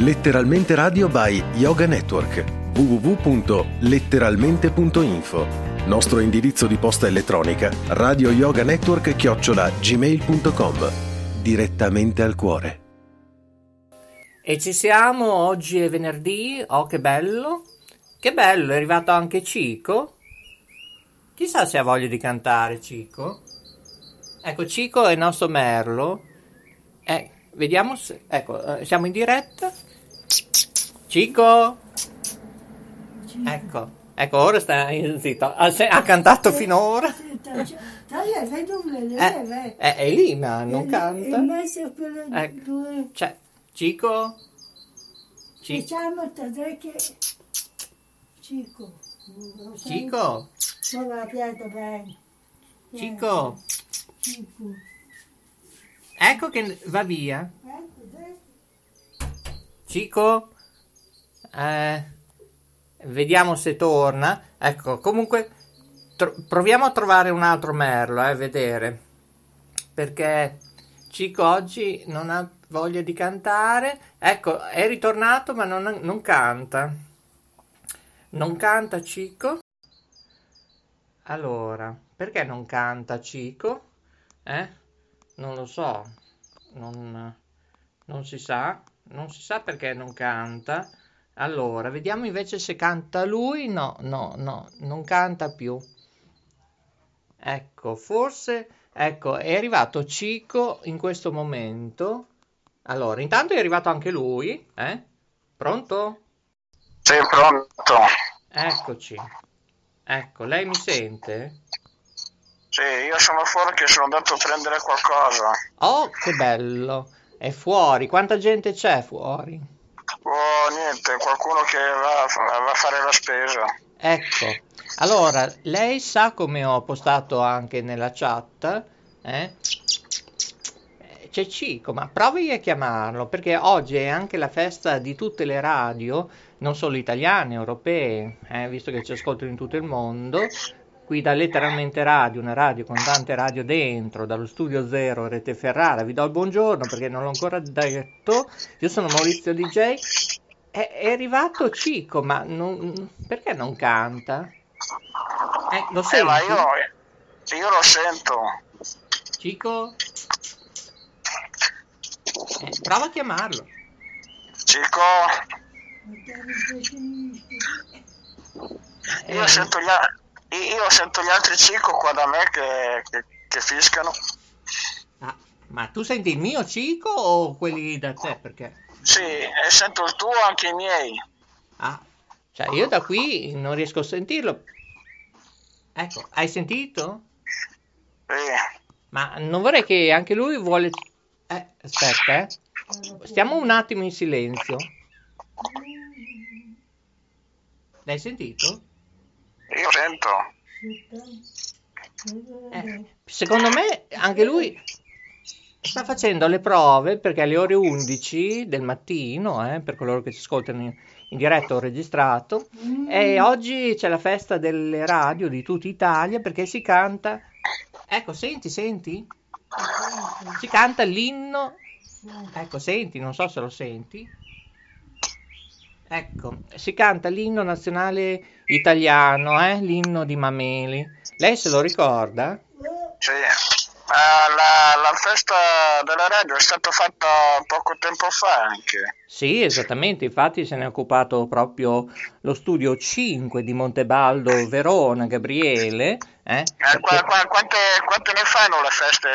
Letteralmente Radio by Yoga Network, www.letteralmente.info. Nostro indirizzo di posta elettronica radioyoganetwork@gmail.com. Direttamente al cuore. E ci siamo, oggi è venerdì, oh che bello! Che bello, è arrivato anche Cico. Chissà se ha voglia di cantare Cico. Ecco, Cico è il nostro merlo. Vediamo se... Ecco, siamo in diretta. Cico! Ecco, ora sta zitto. Ha cantato finora. È lì, ma non canta. Ecco. Cioè, Cico? Diciamo che... Cico? Non la pianto bene. Cico. Ecco che va via. Cico? Vediamo se torna. Ecco, comunque proviamo a trovare un altro merlo, vedere. Perché Cico oggi non ha voglia di cantare. Ecco, è ritornato ma non canta. Non canta Cico. Allora, perché non canta Cico? Non lo so, non si sa perché non canta. Allora, vediamo invece se canta lui. No, non canta più. Ecco, forse, è arrivato Cico in questo momento. Allora, intanto è arrivato anche lui, Pronto? Sì, pronto. Eccoci. Ecco, lei mi sente? Sì, io sono fuori che sono andato a prendere qualcosa. Oh, che bello! È fuori, quanta gente c'è fuori? Oh, niente, qualcuno che va a fare la spesa. Ecco, allora, lei sa, come ho postato anche nella chat, c'è Cico, ma provi a chiamarlo, perché oggi è anche la festa di tutte le radio, non solo italiane, europee, visto che ci ascoltano in tutto il mondo. Qui da Letteralmente Radio, una radio con tante radio dentro, dallo Studio Zero, Rete Ferrara. Vi do il buongiorno perché non l'ho ancora detto. Io sono Maurizio DJ. È arrivato Cico, ma perché non canta? Lo senti? Ma io lo sento. Cico? Prova a chiamarlo. Cico? Io sento gli altri Cico qua da me che fiscano. Ah, ma tu senti il mio Cico o quelli da te? Perché? Sì, e sento il tuo, anche i miei. Ah, cioè io da qui non riesco a sentirlo. Ecco, hai sentito? Sì. Ma non vorrei che anche lui vuole... aspetta, stiamo un attimo in silenzio. L'hai sentito? Io sento. Secondo me anche lui sta facendo le prove, perché alle ore 11 del mattino, per coloro che ci ascoltano in diretta o registrato, e oggi c'è la festa delle radio di tutta Italia, perché si canta, ecco, senti? Si canta l'inno, ecco, senti, non so se lo senti. Ecco, si canta l'inno nazionale italiano, l'inno di Mameli. Lei se lo ricorda? Sì, la festa della radio è stata fatta poco tempo fa anche. Sì, esattamente, infatti se ne è occupato proprio lo Studio 5 di Monte Baldo, Verona, Gabriele. Perché... quante ne fanno le feste...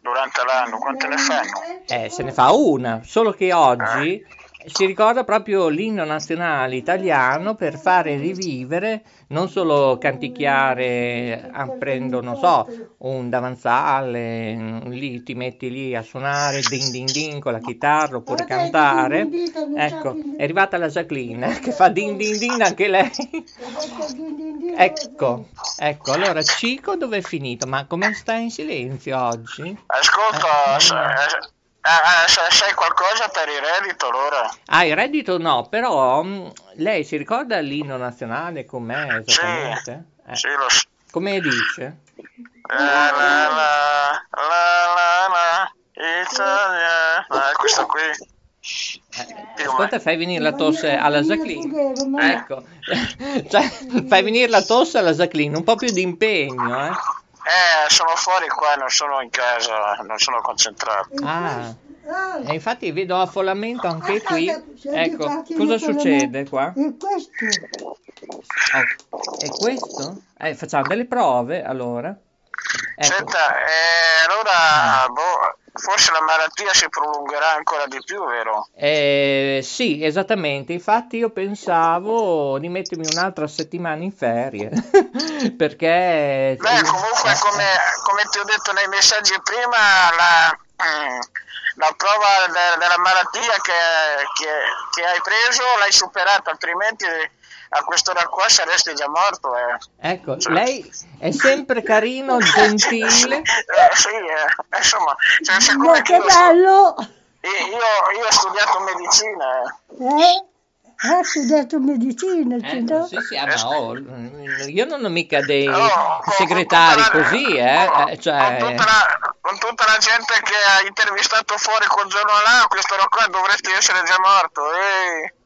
durante l'anno, quante ne fanno? Se ne fa una, solo che oggi... Si ricorda proprio l'inno nazionale italiano per fare rivivere, non solo canticchiare, prendo, non so, un davanzale, lì ti metti lì a suonare, din din din con la chitarra, oppure cantare. Ecco, è arrivata la Jacqueline che fa din din din anche lei. Ecco, allora Cico dove è finito? Ma come sta in silenzio oggi? Ascolta. Sai qualcosa per il reddito allora? Il reddito no, però lei si ricorda l'inno nazionale com'è esattamente? Sì, sì. Come dice? La Italia, questo qui. Ascolta, fai venire la tosse alla Jacqueline, ecco, cioè, fai venire la tosse alla Jacqueline, un po' più di impegno, eh? Sono fuori qua, non sono in casa, non sono concentrato. Ah, e infatti vedo affollamento anche qui. Ecco, cosa succede qua? E questo? Facciamo delle prove, allora. Ecco. Senta, allora, forse la malattia si prolungherà ancora di più, vero? Sì, esattamente. Infatti io pensavo di mettermi un'altra settimana in ferie, perché... Beh, comunque, come ti ho detto nei messaggi prima, la prova della malattia che hai preso l'hai superata, altrimenti... a quest'ora qua saresti già morto, eh. Ecco, lei è sempre carino, gentile. Sì, insomma, cioè, ma che bello! Io ho studiato medicina. Ha studiato medicina, no? Sì, no, io non ho mica dei segretari così, cioè... con tutta la gente che ha intervistato fuori quel giorno là, questo qua dovresti essere già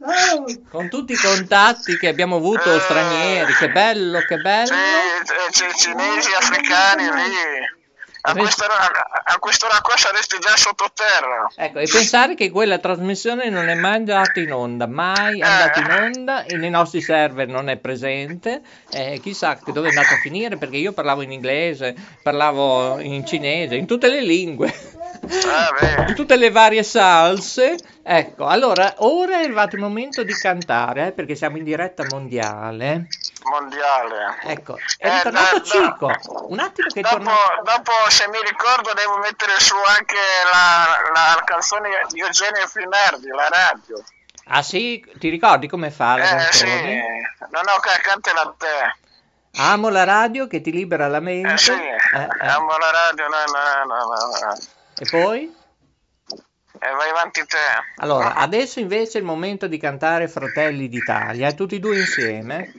morto, con tutti i contatti che abbiamo avuto stranieri, che bello cinesi, africani lì. A quest'ora qua saresti già sottoterra. Ecco, e pensare che quella trasmissione non è mai andata in onda, e nei nostri server non è presente, chissà dove è andata a finire, perché io parlavo in inglese, parlavo in cinese, in tutte le lingue, in tutte le varie salse. Ecco, allora, ora è arrivato il momento di cantare, perché siamo in diretta mondiale. Ecco, è ritornato Cico. Un attimo che dopo, se mi ricordo, devo mettere su anche la canzone di Eugenio Finardi, La radio. Ah sì? Ti ricordi come fa la canzone? Sì, cantela te. Amo la radio che ti libera la mente. Sì, amo la radio, no. E poi? E vai avanti te. Allora, adesso invece è il momento di cantare Fratelli d'Italia, tutti e due insieme.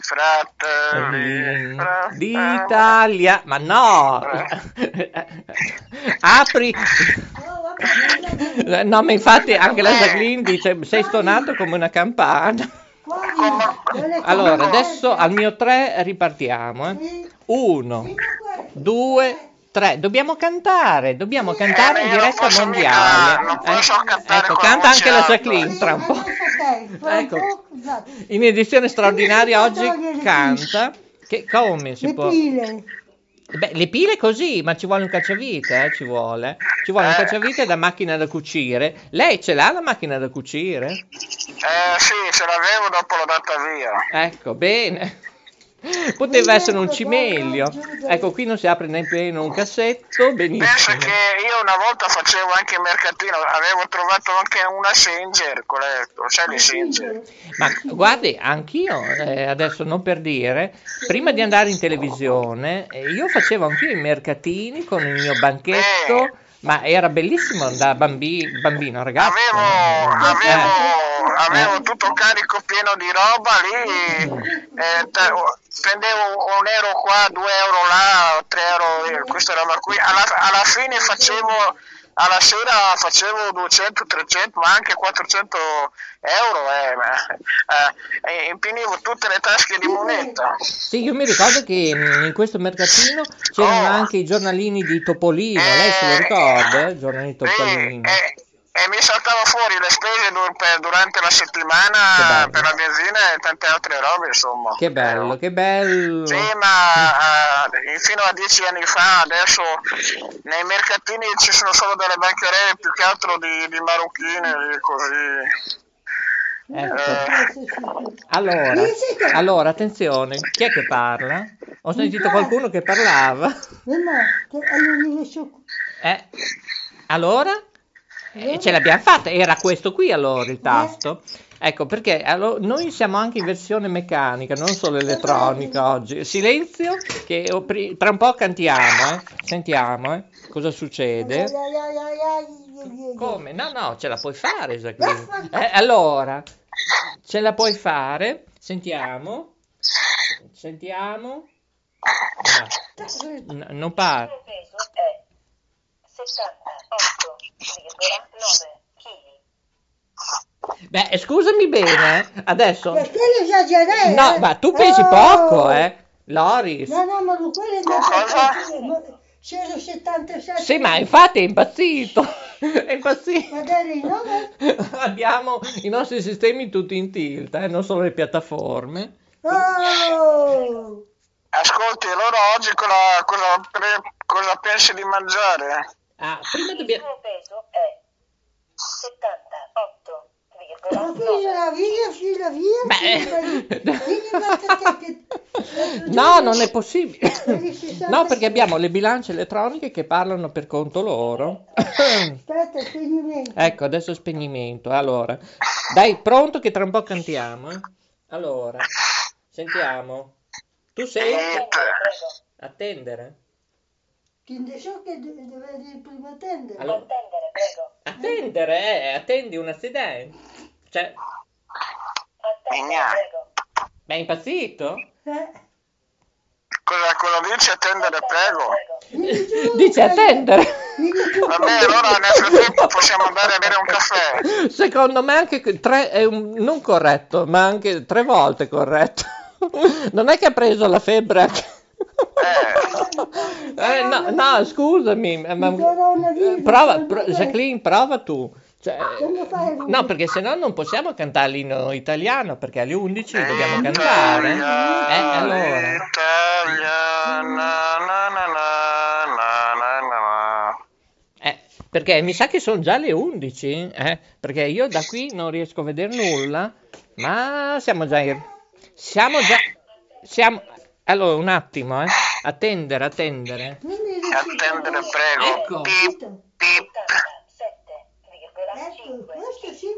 Fratelli d'Italia, ma no! Apri! No, ma infatti anche la Jacqueline dice, sei stonato come una campana. Allora, adesso al mio 3 ripartiamo. 1, 2, 3, dobbiamo cantare in diretta mondiale. Ecco, canta anche la Jacqueline tra un po'. Ecco, in edizione straordinaria oggi canta. Che come si può? Beh, le pile così, ma ci vuole un cacciavite, Ci vuole un cacciavite da macchina da cucire. Lei ce l'ha la macchina da cucire? Sì, ce l'avevo, dopo l'ho data via. Ecco, bene. Poteva essere un cimelio. Ecco, qui non si apre nemmeno un cassetto. Benissimo. Penso che io una volta facevo anche mercatino, avevo trovato anche una Singer, sai le Singer. Ma guardi, anch'io, adesso non per dire, prima di andare in televisione, io facevo anch'io i mercatini con il mio banchetto. Ma era bellissimo da bambino, ragazzi. Avevo tutto carico pieno di roba lì, prendevo 1 euro qua, 2 euro là, 3 euro, questa roba qui. Alla fine alla sera facevo 200, 300, ma anche 400 euro, e impinivo tutte le tasche di moneta. Sì, io mi ricordo che in questo mercatino c'erano anche i giornalini di Topolino, lei se lo ricorda? Giornalini Topolino. E mi saltava fuori le spese durante la settimana per la benzina e tante altre robe, insomma. Che bello, che bello. Sì, ma fino a 10 anni fa, adesso nei mercatini ci sono solo delle bancherelle, più che altro di marocchine e così. Ecco. Allora, attenzione, chi è che parla? Ho sentito qualcuno che parlava. Allora? Ce l'abbiamo fatta, era questo qui allora il tasto. Ecco, perché allora, noi siamo anche in versione meccanica, non solo elettronica oggi. Silenzio, che tra un po' cantiamo, sentiamo cosa succede. Come? No, ce la puoi fare, Jacqueline. Allora, ce la puoi fare, sentiamo. No. Non parla. 78,9 kg Beh, scusami bene, adesso. Per quello esagerare. No, ma tu pesi poco, Lori. No, no, ma con quello esagerare. 177. Sì, ma infatti è impazzito. È impazzito. Abbiamo i nostri sistemi tutti in tilt, non solo le piattaforme. Oh. Ascolti, loro oggi cosa pensi di mangiare? Ah, prima il tuo peso è 78. Ma via. No, non è possibile. No, perché abbiamo le bilance elettroniche che parlano per conto loro. Aspetta, spegnimento. Ecco, adesso spegnimento. Allora, dai, pronto che tra un po' cantiamo. Allora, sentiamo. Tu sei? Attendere. Quindi so che deve dire prima attendere. Allora. Attendere, prego. Attendere, attendi un accidente. Cioè. Attendere, prego. Ma è impazzito? Cosa dice attendere, prego? Dice attendere. Vabbè, allora nel frattempo possiamo andare a bere un caffè. Secondo me anche tre è non corretto, ma anche tre volte corretto. Non è che ha preso la febbre anche. No, no, scusami, ma prova, Jacqueline, prova tu. Cioè, no, perché se no non possiamo cantare l'inno italiano, perché alle 11 dobbiamo cantare. Allora. Perché mi sa che sono già le 11, perché io da qui non riesco a vedere nulla, ma siamo già allora, un attimo, Attendere. Attendere, prego. Ecco. Pip.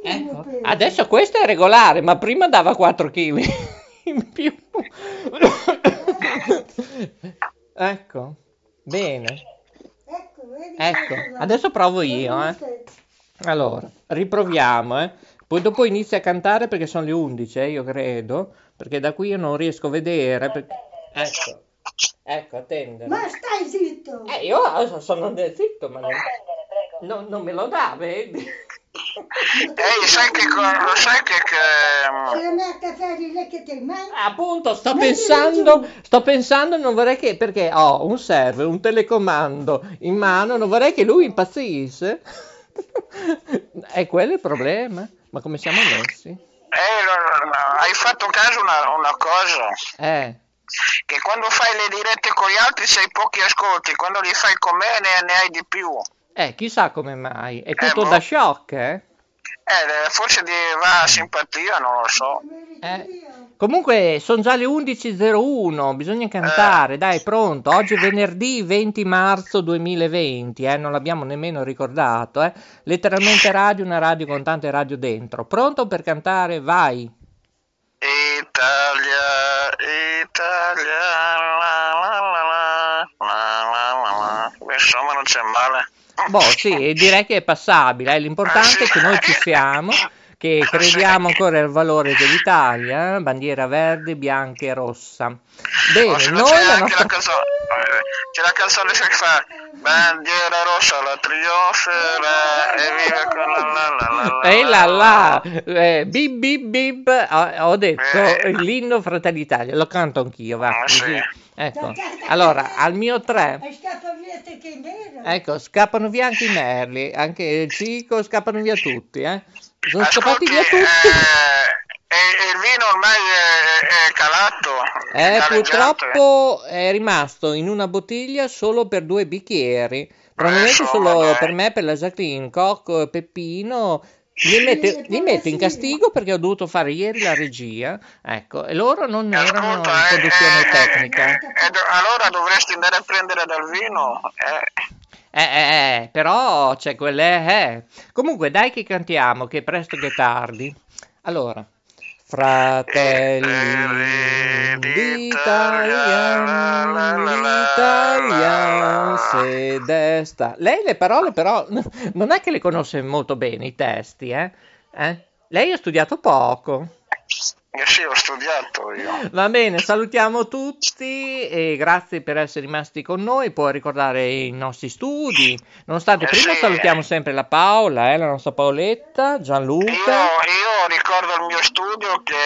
Ecco. Adesso questo è regolare, ma prima dava 4 kg in più. Ecco. Bene. Ecco. Adesso provo io, Allora, riproviamo, Poi dopo inizia a cantare perché sono le 11, io credo, perché da qui io non riesco a vedere perché... Ecco, attendere. Ma stai zitto! Io sono zitto, ma non... Attendere, prego. No, non me lo dà, vedi? Sai che... Non è caffè di lei che ti manca. Appunto, sto pensando, non vorrei che... Perché ho un server, un telecomando in mano, non vorrei che lui impazzisse. È quello il problema? Ma come siamo messi? No, hai fatto caso una cosa? Che quando fai le dirette con gli altri sei pochi ascolti, quando li fai con me ne hai di più. Chissà come mai, è tutto da shock, forse va a simpatia, non lo so. Comunque sono già le 11.01, bisogna cantare, dai, pronto. Oggi è venerdì 20 marzo 2020, non l'abbiamo nemmeno ricordato, Letteralmente radio, una radio con tante radio dentro. Pronto per cantare, vai. Italia, la. Insomma, non c'è male. Boh, sì, direi che è passabile. L'importante è che noi ci siamo, che crediamo ancora al valore dell'Italia, bandiera verde, bianca e rossa. Bene, c'è la canzone che fa bandiera rossa la trionferà e vive con la bip bip bip, ho detto l'inno Fratelli d'Italia, lo canto anch'io, va. Ecco, allora al mio 3 scappano via anche i merli, anche il Cico, scappano via tutti, sono scappati via tutti. E il vino ormai è calato. Purtroppo è rimasto in una bottiglia solo per 2 bicchieri. Probabilmente solo per me, per la Jacqueline, Cocco e Peppino. Li metto in castigo perché ho dovuto fare ieri la regia, e loro non erano in condizione tecnica. Allora dovresti andare a prendere dal vino. Però c'è quelle. Comunque dai che cantiamo, che presto che tardi. Allora. Fratelli d'Italia, se desta. Lei le parole però non è che le conosce molto bene i testi, Lei ha studiato poco. Sì, ho studiato io. Va bene, salutiamo tutti e grazie per essere rimasti con noi. Puoi ricordare i nostri studi. Nonostante prima salutiamo sempre la Paola, la nostra Paoletta, Gianluca. Io ricordo il mio studio, che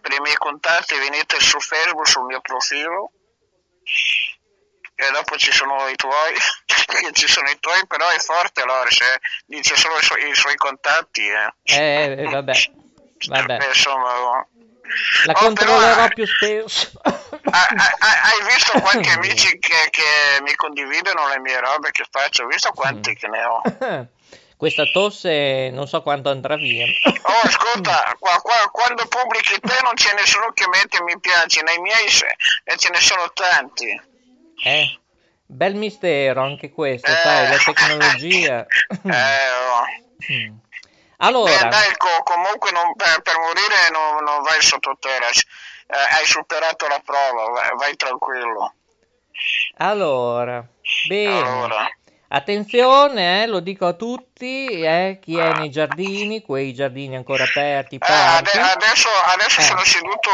per i miei contatti venite su Facebook, sul mio profilo, e dopo ci sono i tuoi, però è forte Lori, se dice solo i suoi contatti. Vabbè. Beh, insomma, la controllerò però, più spesso. Hai visto quanti amici che mi condividono le mie robe che faccio? Hai visto quanti che ne ho? Questa tosse non so quanto andrà via. Oh, ascolta, quando pubblichi te non c'è nessuno che mette mi piace, nei miei ce ne sono tanti. Bel mistero anche questo, sai, la tecnologia. Allora, dai, comunque non, per morire non vai sottoterra, hai superato la prova, vai tranquillo. Allora, bene. Attenzione, lo dico a tutti, chi è nei giardini, quei giardini ancora aperti. Adesso sono seduto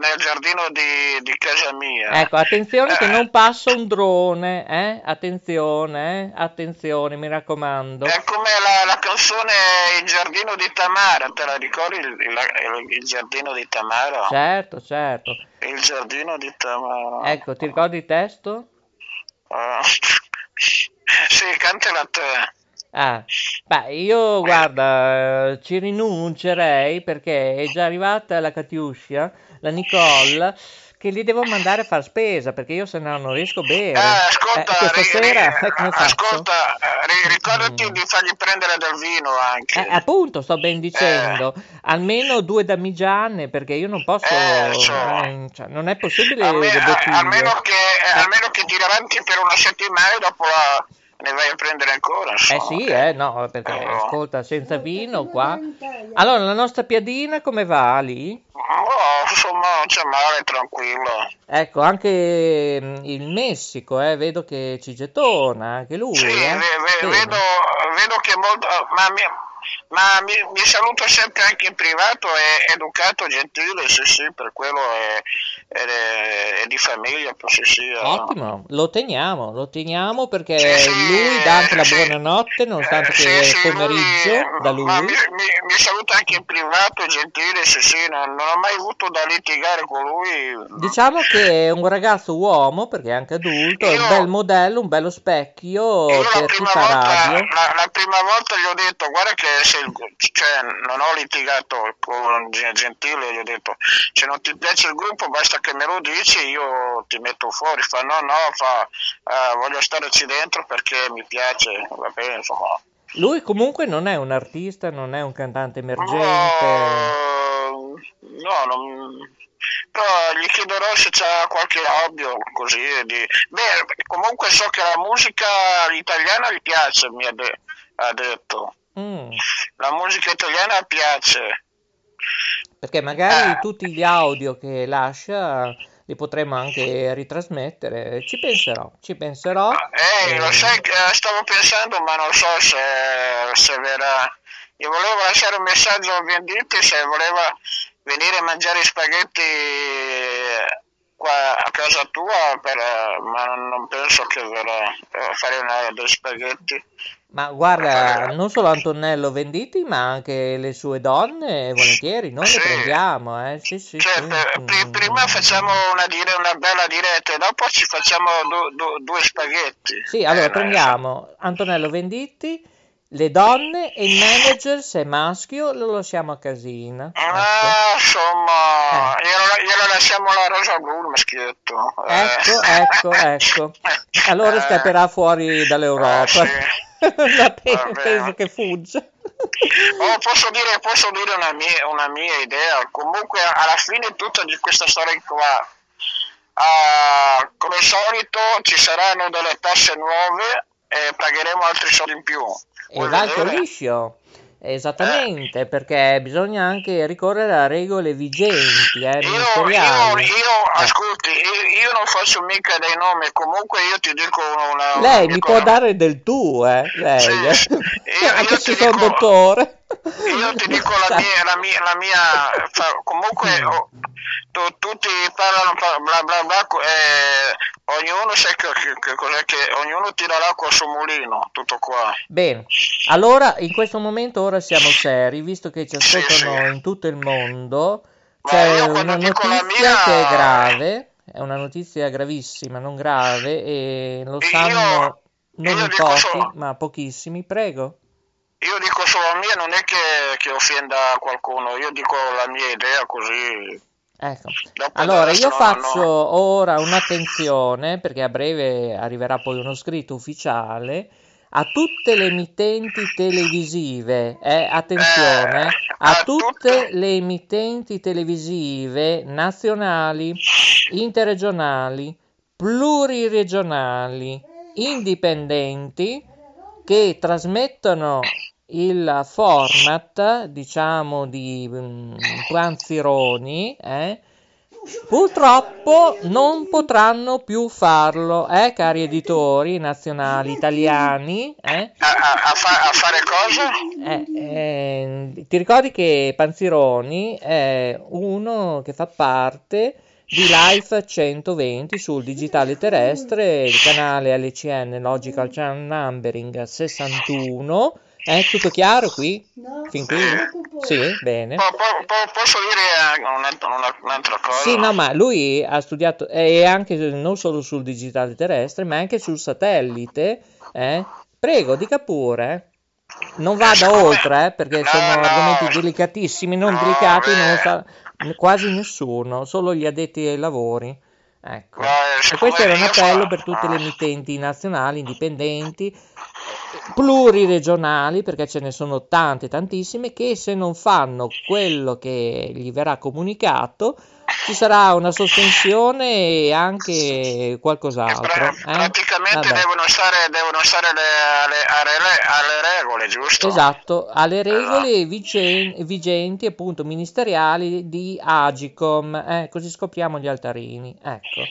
nel giardino di casa mia. Ecco, attenzione che non passa un drone, attenzione, mi raccomando. È come la canzone Il giardino di Tamara, te la ricordi il giardino di Tamara? Certo. Il giardino di Tamara. Ecco, ti ricordi il testo? Sì, cantala te. Io guarda, ci rinuncerei perché è già arrivata la Katyusha, la Nicole, che li devo mandare a far spesa perché io se no non riesco bene. Ascolta, ricordati di fargli prendere del vino anche. Appunto, sto ben dicendo, almeno 2 damigiane perché io non posso, cioè, non è possibile. Almeno che tira avanti per una settimana e dopo ne vai a prendere ancora. Ascolta, senza vino qua. Allora, la nostra piadina come va lì? Insomma, non c'è male, tranquillo. Ecco, anche il Messico, vedo che ci gettona anche lui. Sì, vedo che molto. Ma mi saluto sempre anche in privato, è educato, gentile, sì, per quello è di famiglia, sì. Ottimo, lo teniamo perché lui dà anche la buonanotte, nonostante che pomeriggio lui, da lui. Mi saluta anche in privato, gentile, sì, non ho mai avuto da litigare con lui. Diciamo che è un ragazzo uomo, perché è anche adulto, è un bel modello, un bello specchio per tutta radio. La prima volta gli ho detto, guarda che non ho litigato con Gentile, gli ho detto se non ti piace il gruppo basta che me lo dici, io ti metto fuori. Fa no, voglio starci dentro perché mi piace, va bene, insomma. Lui comunque non è un artista, non è un cantante emergente. Però gli chiederò se c'è qualche hobby o così. Comunque so che la musica italiana gli piace, mi ha detto. La musica italiana piace perché magari tutti gli audio che lascia li potremmo anche ritrasmettere. Ci penserò. Lo sai che stavo pensando, ma non so se verrà. Io volevo lasciare un messaggio a Venditti se voleva venire a mangiare spaghetti qua a casa tua, ma non penso che verrà a fare un'ora di spaghetti. Ma guarda, non solo Antonello Venditti, ma anche le sue donne, volentieri, noi le prendiamo, Sì. Prima facciamo una bella diretta e dopo ci facciamo 2 spaghetti. Sì, allora prendiamo Antonello Venditti, le donne e il manager, se è maschio, lo lasciamo a casina. Insomma, glielo lasciamo la rosa blu, il maschietto. Ecco. Allora scapperà fuori dall'Europa. Sì. Penso che fugge. Posso dire una mia idea. Comunque alla fine tutta di questa storia qua, come solito ci saranno delle tasse nuove e pagheremo altri soldi in più. E l'altro liscio. Esattamente, perché bisogna anche ricorrere a regole vigenti. Ascolti, io non faccio mica dei nomi, comunque io ti dico una. Lei mi può dare del tuo, lei. Sì. Anche se sono dottore. Io ti dico la mia comunque tutti parlano bla bla bla ognuno, sai che cos'è, che ognuno tira l'acqua al suo mulino, tutto qua. Bene, allora in questo momento ora siamo seri, visto che ci ascoltano in tutto il mondo. C'è una notizia che è grave, è una notizia gravissima, non grave, e lo sanno non in pochi, ma pochissimi, prego. Io dico solo la mia, non è che offenda qualcuno, io dico la mia idea così. Ecco, allora io faccio ora un'attenzione, perché a breve arriverà poi uno scritto ufficiale, a tutte le emittenti televisive, attenzione, a tutte le emittenti televisive nazionali, interregionali, pluriregionali, indipendenti, che trasmettono il format, diciamo, di Panzironi, purtroppo non potranno più farlo, cari editori nazionali italiani. A fare cosa? Ti ricordi che Panzironi è uno che fa parte di Life 120 sul digitale terrestre, il canale LCN, Logical Channel Numbering 61. È tutto chiaro qui? No. Fin qui? Sì, bene. Posso dire un'altra cosa? Sì, no, ma lui ha studiato, e anche non solo sul digitale terrestre, ma anche sul satellite. Prego, dica pure. Non vada oltre, perché sono argomenti delicatissimi, non delicati, non lo sa quasi nessuno, solo gli addetti ai lavori. Ecco. E questo era un appello per tutte le emittenti nazionali, indipendenti, pluriregionali, perché ce ne sono tante, tantissime, che se non fanno quello che gli verrà comunicato ci sarà una sospensione e anche qualcos'altro. Praticamente devono stare alle regole, giusto? Esatto, alle regole vigenti, appunto, ministeriali di Agicom, così scopriamo gli altarini, ecco.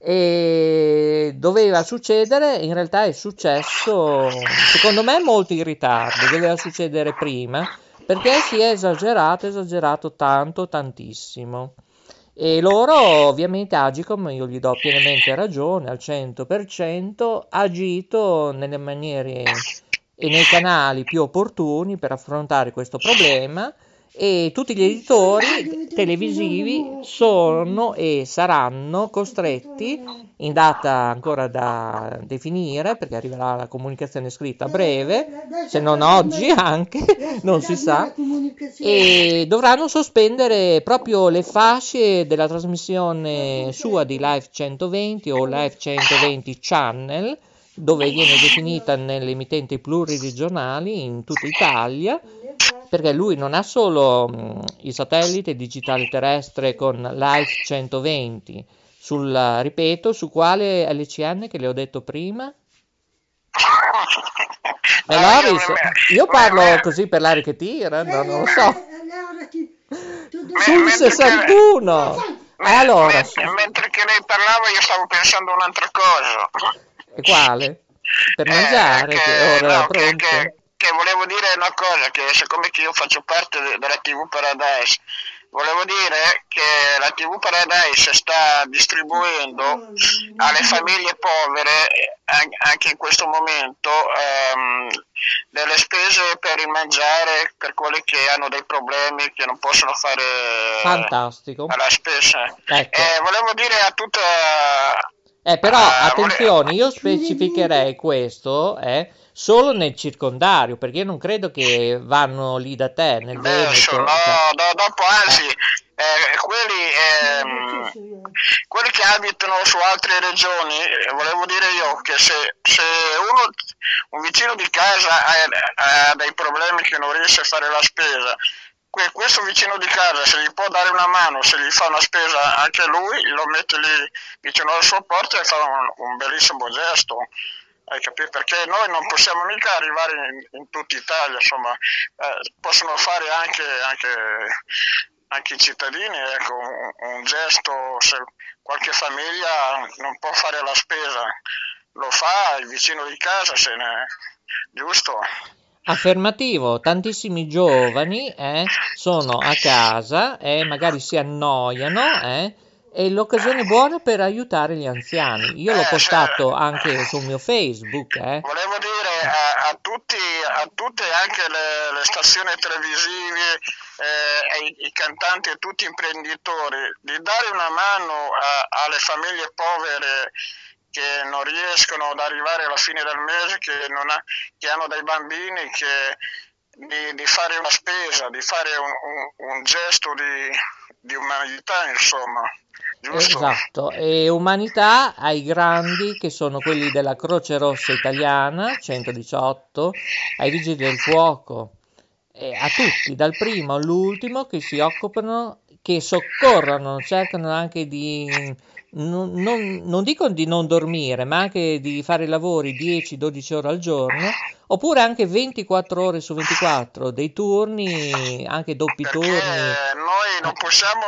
E doveva succedere, in realtà è successo, secondo me molto in ritardo, doveva succedere prima, perché si è esagerato tanto, tantissimo, e loro ovviamente Agicom, io gli do pienamente ragione, al 100%, ha agito nelle maniere e nei canali più opportuni per affrontare questo problema. E tutti gli editori televisivi sono e saranno costretti, in data ancora da definire, perché arriverà la comunicazione scritta a breve, se non oggi anche, non si sa, e dovranno sospendere proprio le fasce della trasmissione sua di Live 120 o Live 120 Channel, dove viene definita nelle emittenti pluriregionali in tutta Italia, perché lui non ha solo il satellite digitale terrestre con Life 120, ripeto, su quale LCN che le ho detto prima? Io parlo così per l'aria che tira, non lo so. Sul 61! Allora, mentre che lei parlava io stavo pensando un'altra cosa. E quale? Per mangiare, che ora pronto? Che volevo dire una cosa, che siccome che io faccio parte della TV Paradise, volevo dire che la TV Paradise sta distribuendo alle famiglie povere, anche in questo momento, delle spese per il mangiare, per quelli che hanno dei problemi, che non possono fare alla spesa. Ecco. Volevo dire a tutta... però attenzione, io specificherei questo solo nel circondario, perché io non credo che vanno lì da te nel Veneto. Dopo anzi, quelli che abitano su altre regioni, volevo dire io che se un vicino di casa ha dei problemi che non riesce a fare la spesa, questo vicino di casa, se gli può dare una mano, se gli fa una spesa anche lui, lo mette lì vicino alla sua porta e fa un bellissimo gesto, hai capito? Perché noi non possiamo mica arrivare in tutta Italia, insomma, possono fare anche i cittadini, ecco, un gesto. Se qualche famiglia non può fare la spesa, lo fa il vicino di casa, giusto? Affermativo, tantissimi giovani sono a casa e magari si annoiano è l'occasione buona per aiutare gli anziani. Io l'ho postato anche sul mio Facebook. Volevo dire a tutti, a tutte anche le stazioni televisive, i cantanti e tutti gli imprenditori, di dare una mano alle famiglie povere che non riescono ad arrivare alla fine del mese, che hanno dei bambini, di fare una spesa, di fare un gesto di umanità, insomma. Giusto? Esatto, e umanità ai grandi, che sono quelli della Croce Rossa italiana, 118, ai Vigili del Fuoco, e a tutti, dal primo all'ultimo, che si occupano, che soccorrono, cercano anche di... Non dico di non dormire, ma anche di fare lavori 10-12 ore al giorno, oppure anche 24 ore su 24, dei turni, anche doppi turni. Noi non possiamo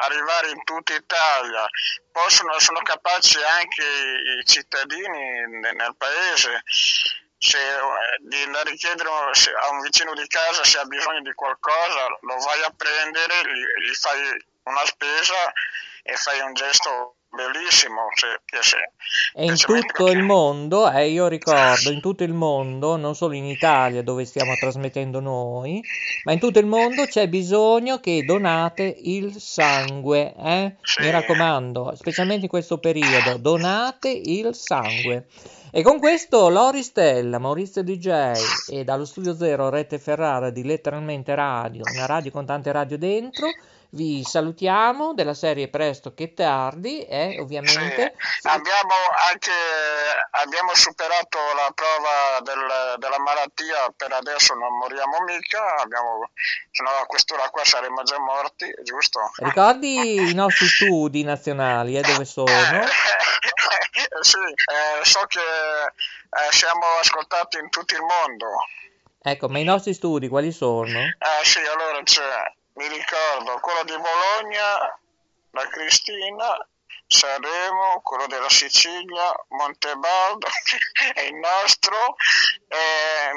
arrivare in tutta Italia, sono capaci anche i cittadini nel paese di andare a chiedere a un vicino di casa se ha bisogno di qualcosa, lo vai a prendere, gli fai una spesa e fai un gesto bellissimo. E in tutto il mondo, io ricordo, in tutto il mondo, non solo in Italia dove stiamo trasmettendo noi, ma in tutto il mondo c'è bisogno che donate il sangue, sì. Mi raccomando, specialmente in questo periodo, donate il sangue. E con questo Lori Stella, Maurizio DJ e dallo Studio Zero Rete Ferrara di Letteralmente Radio, una radio con tante radio dentro, vi salutiamo della serie Presto che Tardi, ovviamente. Sì. Abbiamo superato la prova della malattia, per adesso non moriamo mica, se no a quest'ora qua saremmo già morti, giusto? Ricordi i nostri studi nazionali, dove sono? Sì, so che siamo ascoltati in tutto il mondo. Ecco, ma i nostri studi quali sono? Sì, allora mi ricordo quello di Bologna, la Cristina, Sanremo, quello della Sicilia, Monte Baldo, è il nostro,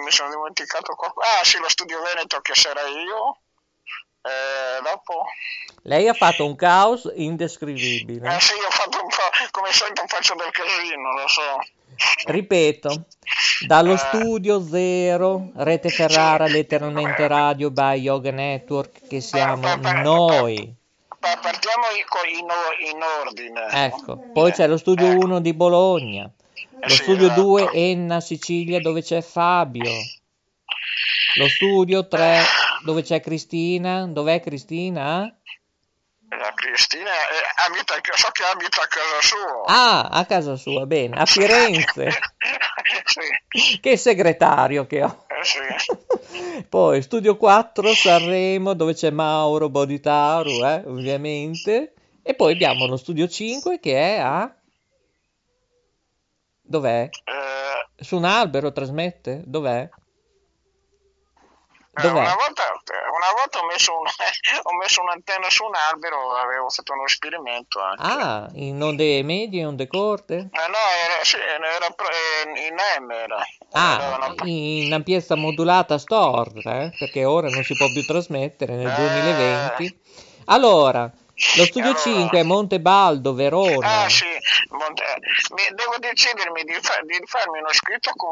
mi sono dimenticato qualcosa. Ah sì, lo Studio Veneto che sarei io, dopo. Lei ha fatto un caos indescrivibile. Sì, ho fatto un po', come sempre faccio del casino, lo so. Ripeto, dallo Studio Zero, Rete Ferrara, Letteralmente Radio by Yoga Network, che siamo noi. Partiamo in ordine. Ecco, poi c'è lo Studio 1 di Bologna, lo Studio 2 Enna, Sicilia, dove c'è Fabio, lo Studio 3 dove c'è Cristina. Dov'è Cristina? La Cristina so che abita a casa sua. Ah, a casa sua, bene, a Firenze. Sì. Che segretario che ho. Sì. Poi Studio 4 Sanremo, dove c'è Mauro Boditaru, ovviamente. E poi abbiamo lo Studio 5 che è a... Dov'è? Su un albero trasmette? Dov'è? Una volta ho messo un'antenna su un albero, avevo fatto uno esperimento anche. Ah, in onde medie, onde corte? No, era in M. In ampiezza modulata storta, perché ora non si può più trasmettere nel 2020. Allora, lo Studio 5 è Monte Baldo, Verona. Ah sì, devo decidermi di farmi uno scritto con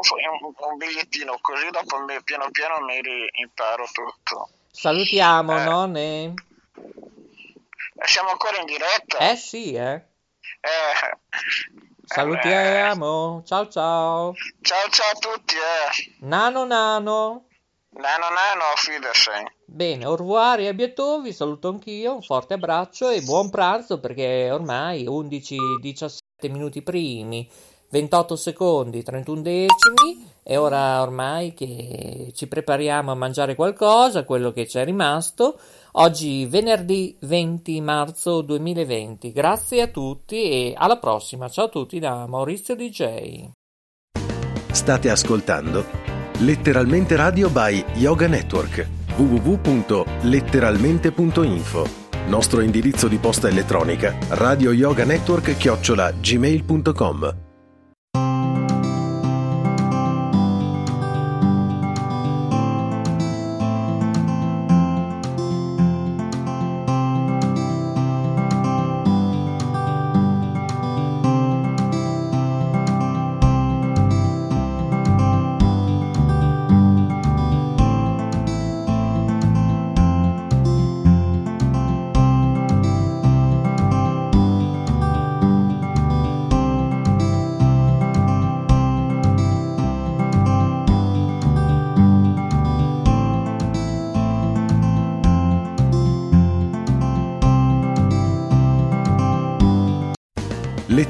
un bigliettino, così dopo piano piano mi imparo tutto. Salutiamo, nonne. Siamo ancora in diretta? Sì. Salutiamo, ciao ciao. Ciao ciao a tutti, Nano. No, fidersi. Bene, au revoir e a bientôt, vi saluto anch'io, un forte abbraccio e buon pranzo, perché ormai 11-17 minuti primi, 28 secondi, 31 decimi, è ora ormai che ci prepariamo a mangiare qualcosa, quello che c'è rimasto. Oggi venerdì 20 marzo 2020, grazie a tutti e alla prossima, ciao a tutti da Maurizio DJ. State ascoltando Letteralmente Radio by Yoga Network, www.letteralmente.info. Nostro indirizzo di posta elettronica radioyoganetwork@gmail.com.